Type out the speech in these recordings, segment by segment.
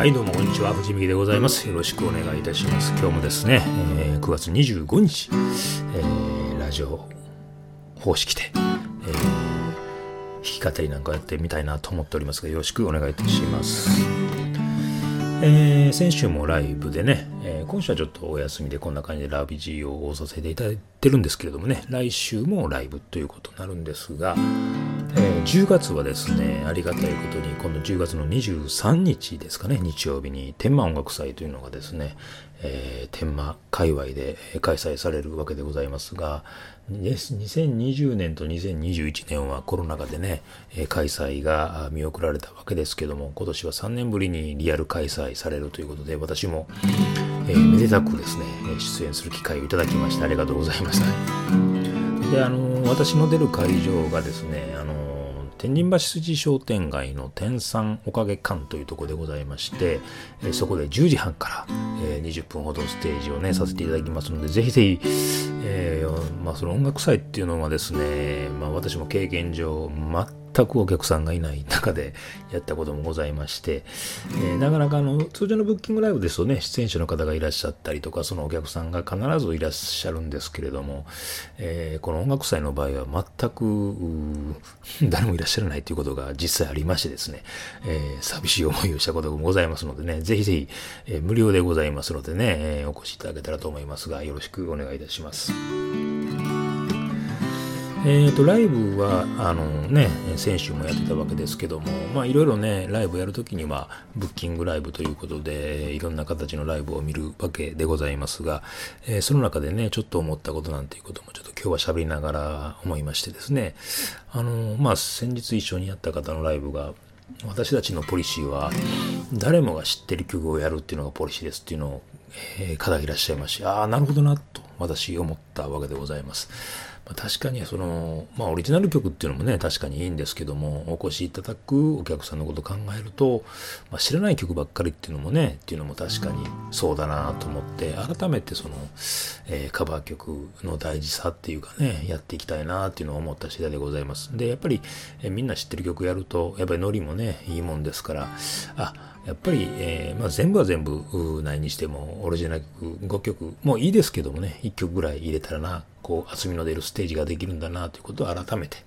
はいどうもこんにちは、藤見でございます。よろしくお願いいたします。今日もですね、9月25日、ラジオ方式で、弾き語りなんかやってみたいなと思っておりますが、よろしくお願いいたします。先週もライブでね、今週はちょっとお休みでこんな感じでラビジーをごさせていただいてるんですけれどもね、来週もライブということになるんですが、10月はですね、ありがたいことに今度10月の23日ですかね、日曜日に天満音楽祭というのがですね、天満界隈で開催されるわけでございますが、2020年と2021年はコロナ禍でね、開催が見送られたわけですけども、今年は3年ぶりにリアル開催されるということで、私もめでたくですね、出演する機会をいただきまして、ありがとうございました。で、私の出る会場がですね、天神橋筋商店街の天山おかげ館というところでございまして、そこで10時半から20分ほどステージをね、させていただきますので、ぜひぜひ、その音楽祭っていうのはですね、私も経験上全くお客さんがいない中でやったこともございまして、なかなか通常のブッキングライブですとね、出演者の方がいらっしゃったりとか、そのお客さんが必ずいらっしゃるんですけれども、この音楽祭の場合は全く誰もいらっしゃらないということが実際ありましてですね、寂しい思いをしたこともございますのでね、ぜひぜひ、無料でございますのでね、お越しいただけたらと思いますが、よろしくお願いいたします。ライブは先週もやってたわけですけども、いろいろね、ライブやるときにはブッキングライブということで、いろんな形のライブを見るわけでございますが、その中でね、ちょっと思ったことなんていうこともちょっと今日は喋りながら思いましてですね、先日一緒にやった方のライブが、私たちのポリシーは誰もが知ってる曲をやるっていうのがポリシーですっていうのを方がいらっしゃいまして、なるほどなと私思ったわけでございます。確かにオリジナル曲っていうのもね、確かにいいんですけども、お越しいただくお客さんのことを考えると、知らない曲ばっかりっていうのも確かにそうだなと思って、改めてカバー曲の大事さっていうかね、やっていきたいなっていうのを思った次第でございます。で、やっぱりみんな知ってる曲やると、やっぱりノリもね、いいもんですから、やっぱり、全部は全部ないにしても、オリジナル曲5曲もいいですけどもね、1曲ぐらい入れたらな、厚みの出るステージができるんだなということを改めて、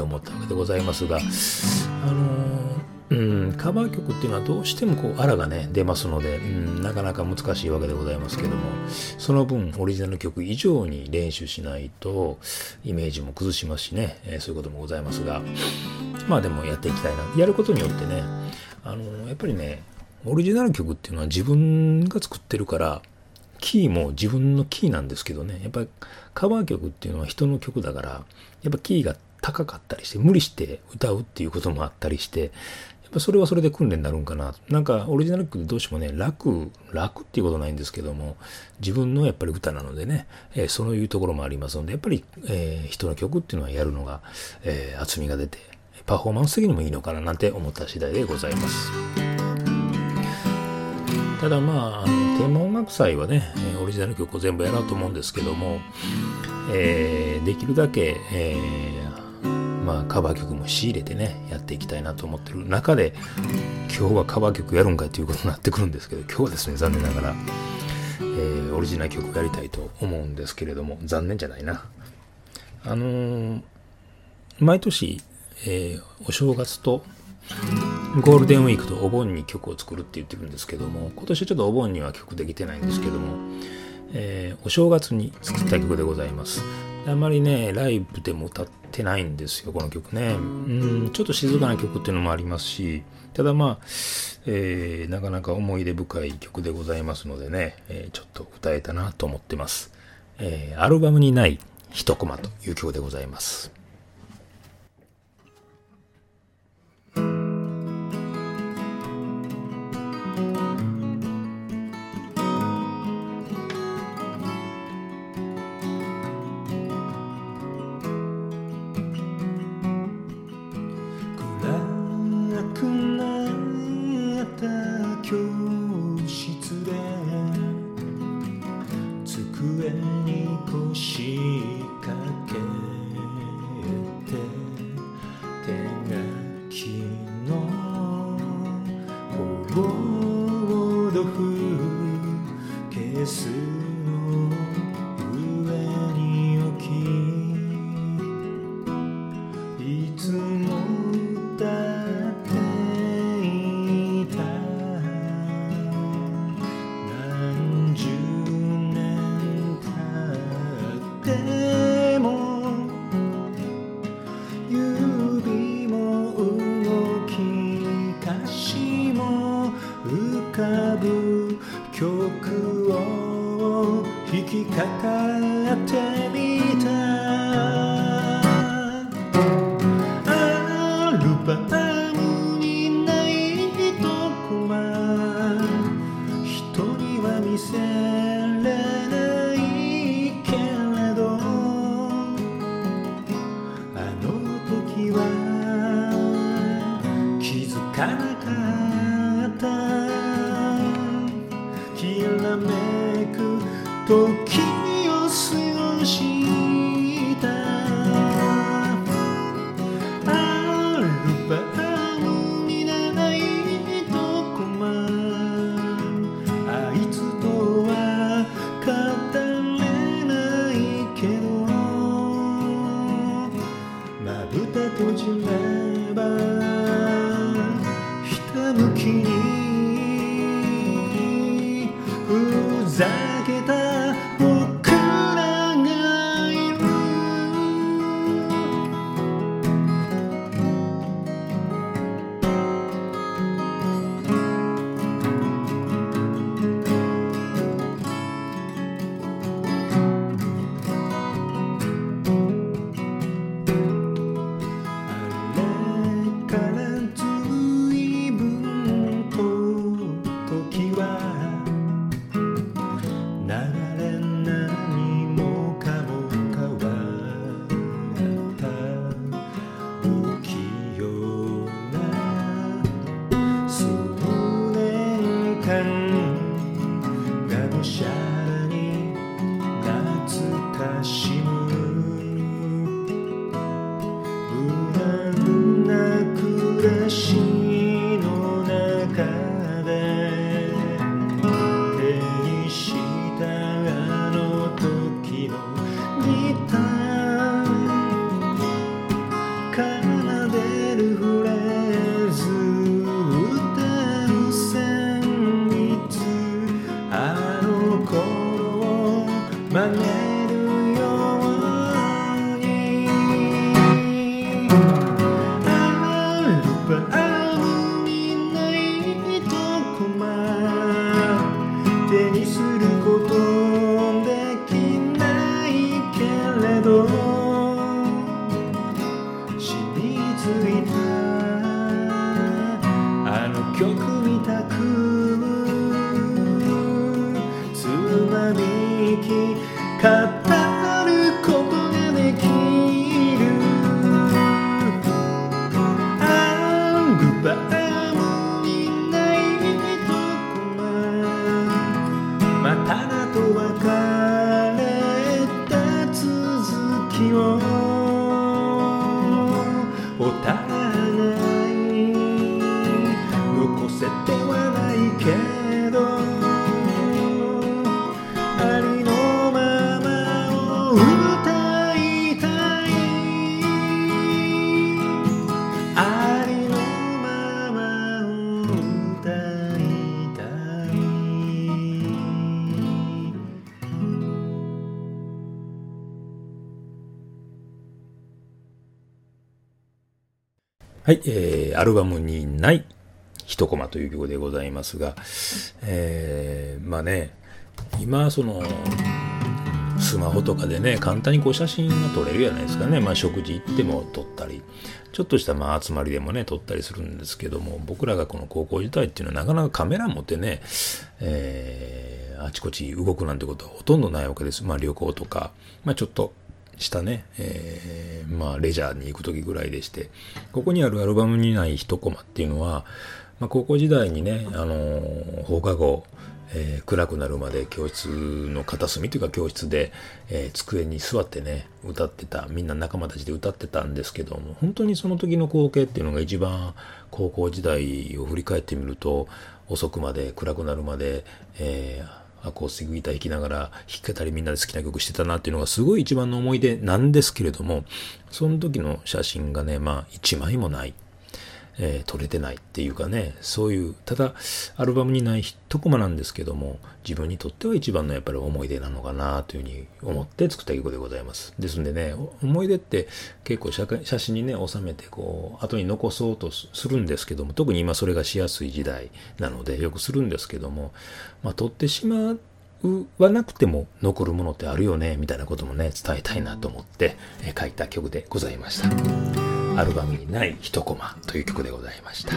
思ったわけでございますが、カバー曲っていうのはどうしてもアラがね、出ますので、なかなか難しいわけでございますけども、その分オリジナル曲以上に練習しないとイメージも崩しますしね、そういうこともございますが、でもやっていきたいな、やることによってね、やっぱりね、オリジナル曲っていうのは自分が作ってるから、キーも自分のキーなんですけどね、やっぱりカバー曲っていうのは人の曲だから、やっぱキーが高かったりして、無理して歌うっていうこともあったりして、やっぱそれはそれで訓練になるんかな。なんかオリジナル曲でどうしてもね、楽っていうことないんですけども、自分のやっぱり歌なのでね、そういうところもありますので、やっぱり、人の曲っていうのはやるのが、厚みが出てパフォーマンス的にもいいのかななんて思った次第でございます。ただ天満音楽祭はね、オリジナル曲を全部やろうと思うんですけども、できるだけ、カバー曲も仕入れてね、やっていきたいなと思ってる中で、今日はカバー曲やるんかいということになってくるんですけど、今日はですね、残念ながら、オリジナル曲をやりたいと思うんですけれども、残念じゃないな。毎年、お正月とゴールデンウィークとお盆に曲を作るって言ってるんですけども、今年はちょっとお盆には曲できてないんですけども、お正月に作った曲でございます。あんまりね、ライブでも歌ってないんですよ、この曲ね。ちょっと静かな曲っていうのもありますし、ただなかなか思い出深い曲でございますのでね、ちょっと歌えたなと思ってます。アルバムにない一コマという曲でございます。曲を弾き語ってみた。アルバムにないとこは人には見せれないけれど、あの時は気づかなかった。きらめく時を過ごした。アルバムにないとこはあいつとは語れないけど、まぶた閉じればひたむきにふざけた僕らがいる。あれからずいぶんと時は真似るように。アルバムにないとこまで手にすることできないけれど、染みついたあの曲みたくつまみ語ることができる。アルバムにないとこはまただと別れた続きをお互い残せてはないけど、はい、アルバムにない一コマという曲でございますが、まあね、今そのスマホとかでね、簡単にこう写真が撮れるじゃないですかね。まあ食事行っても撮ったり、ちょっとしたまあ集まりでもね撮ったりするんですけども、僕らがこの高校時代っていうのはなかなかカメラ持ってね、あちこち動くなんてことはほとんどないわけです。まあ旅行とか、まあちょっとしたね、まあレジャーに行くときぐらいでして、ここにあるアルバムにない一コマっていうのは、まあ、高校時代にね、放課後、暗くなるまで教室の片隅というか教室で、机に座ってね、歌ってた、みんな仲間たちで歌ってたんですけども、本当にその時の光景っていうのが一番高校時代を振り返ってみると、遅くまで暗くなるまで、アコースティックギター弾きながら弾き語りみんなで好きな曲してたなっていうのがすごい一番の思い出なんですけれども、その時の写真がね、まあ一枚もない。取れてないっていうかね、そういう、ただアルバムにない一コマなんですけども、自分にとっては一番のやっぱり思い出なのかなというふうに思って作った曲でございます。ですんでね、思い出って結構写真にね、収めてこう、後に残そうとするんですけども、特に今それがしやすい時代なのでよくするんですけども、まあ撮ってしまうはなくても残るものってあるよねみたいなこともね伝えたいなと思って書いた曲でございました。アルバムにない一コマという曲でございました。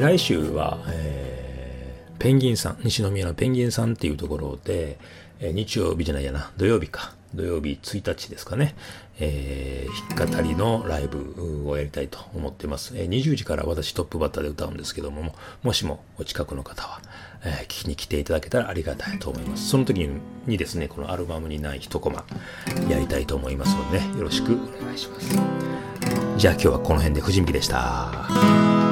来週は、ペンギンさん、西宮のペンギンさんっていうところで、土曜日1日ですかね、弾き語りのライブをやりたいと思ってます。20時から私トップバッターで歌うんですけども、もしもお近くの方は、聞きに来ていただけたらありがたいと思います。その時にですね、このアルバムにない一コマやりたいと思いますので、ね、よろしくお願いします。じゃあ今日はこの辺で。藤見でした。